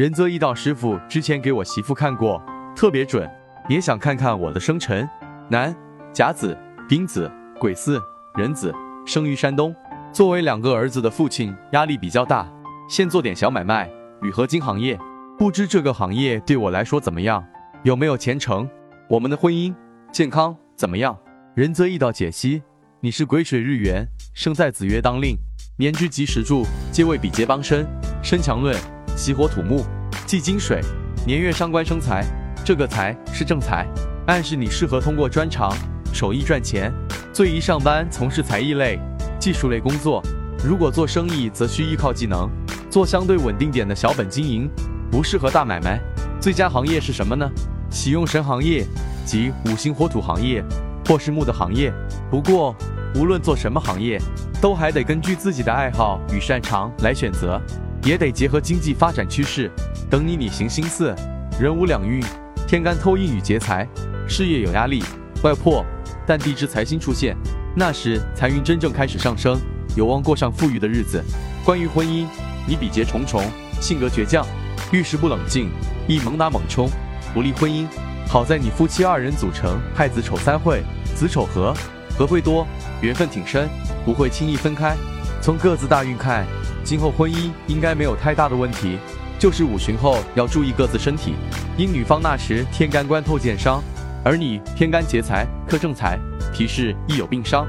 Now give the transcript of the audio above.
仁泽一道师傅之前给我媳妇看过，特别准，也想看看我的生辰。男，甲子、丙子、癸巳、壬子，生于山东。作为两个儿子的父亲，压力比较大，现做点小买卖，铝合金行业。不知这个行业对我来说怎么样，有没有前程，我们的婚姻、健康怎么样？仁泽一道解析：你是癸水日元，生在子月当令，年支及时柱，皆为比劫帮身，身强论。 喜火土木，忌金水，年月伤官生财，这个财是正财，暗示你适合通过专长、手艺赚钱，最宜上班从事才艺类、技术类工作。如果做生意，则需依靠技能，做相对稳定点的小本经营，不适合大买卖。最佳行业是什么呢？喜用神行业及五行火土行业，或是木的行业。不过，无论做什么行业，都还得根据自己的爱好与擅长来选择。 也得结合经济发展趋势。等你行星四，人无两运，天干透印与劫财，事业有压力、外破，但地支财星出现，那时财运真正开始上升，有望过上富裕的日子。关于婚姻，你比劫重重，性格倔强，遇事不冷静，易猛打猛冲，不利婚姻。好在你夫妻二人组成亥子丑三会，子丑合，合会多，缘分挺深，不会轻易分开。从各自大运看。 今后婚姻应该没有太大的问题，就是五旬后要注意各自身体。因女方那时天干官透见伤，而你天干劫财克正财，提示易有病伤。